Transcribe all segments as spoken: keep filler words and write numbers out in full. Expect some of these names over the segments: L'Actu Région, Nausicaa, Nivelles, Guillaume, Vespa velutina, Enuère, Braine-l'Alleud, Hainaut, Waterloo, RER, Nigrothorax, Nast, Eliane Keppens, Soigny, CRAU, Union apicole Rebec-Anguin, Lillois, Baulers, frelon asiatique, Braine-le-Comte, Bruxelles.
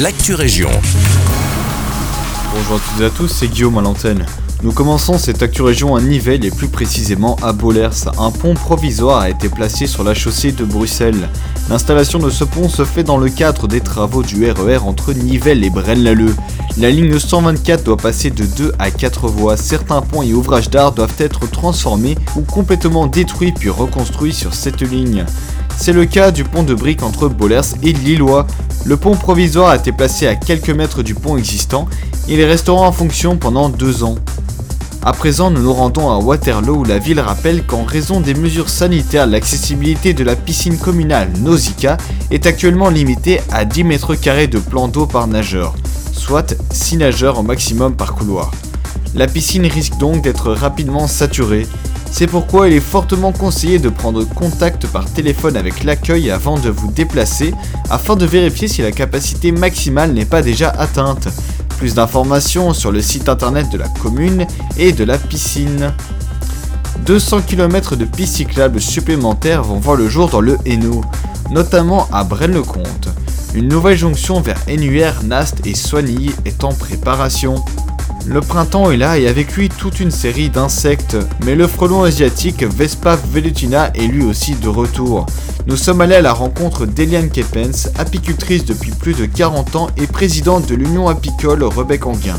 L'Actu Région. Bonjour à toutes et à tous, c'est Guillaume à l'antenne. Nous commençons cette Actu Région à Nivelles et plus précisément à Baulers. Un pont provisoire a été placé sur la chaussée de Bruxelles. L'installation de ce pont se fait dans le cadre des travaux du R E R entre Nivelles et Braine-l'Alleud. La ligne cent vingt-quatre doit passer de deux à quatre voies. Certains ponts et ouvrages d'art doivent être transformés ou complètement détruits puis reconstruits sur cette ligne. C'est le cas du pont de briques entre Baulers et Lillois. Le pont provisoire a été placé à quelques mètres du pont existant et il restera en fonction pendant deux ans. À présent, nous nous rendons à Waterloo où la ville rappelle qu'en raison des mesures sanitaires, l'accessibilité de la piscine communale Nausicaa est actuellement limitée à dix mètres carrés de plan d'eau par nageur, soit six nageurs au maximum par couloir. La piscine risque donc d'être rapidement saturée. C'est pourquoi il est fortement conseillé de prendre contact par téléphone avec l'accueil avant de vous déplacer afin de vérifier si la capacité maximale n'est pas déjà atteinte. Plus d'informations sur le site internet de la commune et de la piscine. deux cents kilomètres de pistes cyclables supplémentaires vont voir le jour dans le Hainaut, notamment à Braine-le-Comte. Une nouvelle jonction vers Enuère, Nast et Soigny est en préparation. Le printemps est là et avec lui toute une série d'insectes, mais le frelon asiatique Vespa velutina est lui aussi de retour. Nous sommes allés à la rencontre d'Eliane Keppens, apicultrice depuis plus de quarante ans et présidente de l'Union apicole Rebec-Anguin.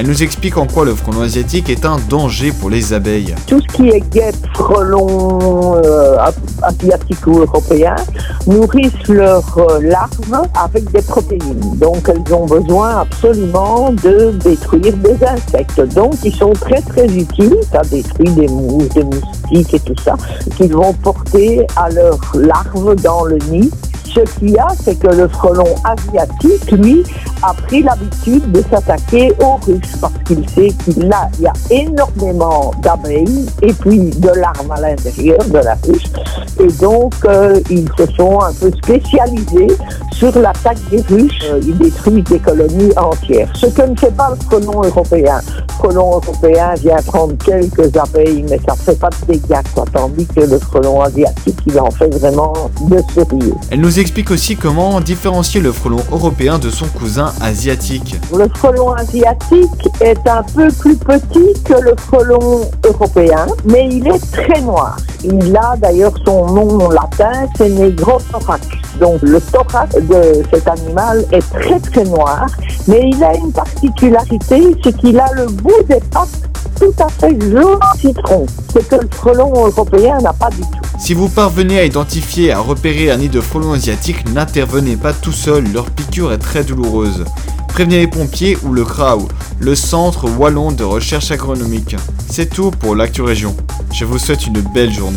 Elle nous explique en quoi le frelon asiatique est un danger pour les abeilles. Tout ce qui est guêpe, frelon, euh, asiatico européen nourrissent leurs euh, larves avec des protéines. Donc elles ont besoin absolument de détruire des insectes. Donc ils sont très très utiles. Ça détruit des mousses, des moustiques et tout ça qu'ils vont porter à leurs larves dans le nid. Ce qu'il y a, c'est que le frelon asiatique, lui, a pris l'habitude de s'attaquer aux ruches parce qu'il sait qu'il a, il y a énormément d'abeilles et puis de larves à l'intérieur de la ruche. Et donc, euh, ils se sont un peu spécialisés sur l'attaque des ruches. Euh, ils détruisent des colonies entières. Ce que ne fait pas le frelon européen. Le frelon européen vient prendre quelques abeilles, mais ça ne fait pas de dégâts, quoi. Tandis que le frelon asiatique, il en fait vraiment de sérieux. Elle nous explique aussi comment différencier le frelon européen de son cousin asiatique. Le frelon asiatique est un peu plus petit que le frelon européen, mais il est très noir. Il a d'ailleurs son nom en latin, c'est Nigrothorax. Donc le thorax de cet animal est très très noir, mais il a une particularité, c'est qu'il a le bout des pattes tout à fait jaune citron, ce que le frelon européen n'a pas du tout. Si vous parvenez à identifier et à repérer un nid de frelon asiatique, n'intervenez pas tout seul, leur piqûre est très douloureuse. Prévenez les pompiers ou le C R A U, le Centre Wallon de Recherche Agronomique. C'est tout pour l'Actu Région. Je vous souhaite une belle journée.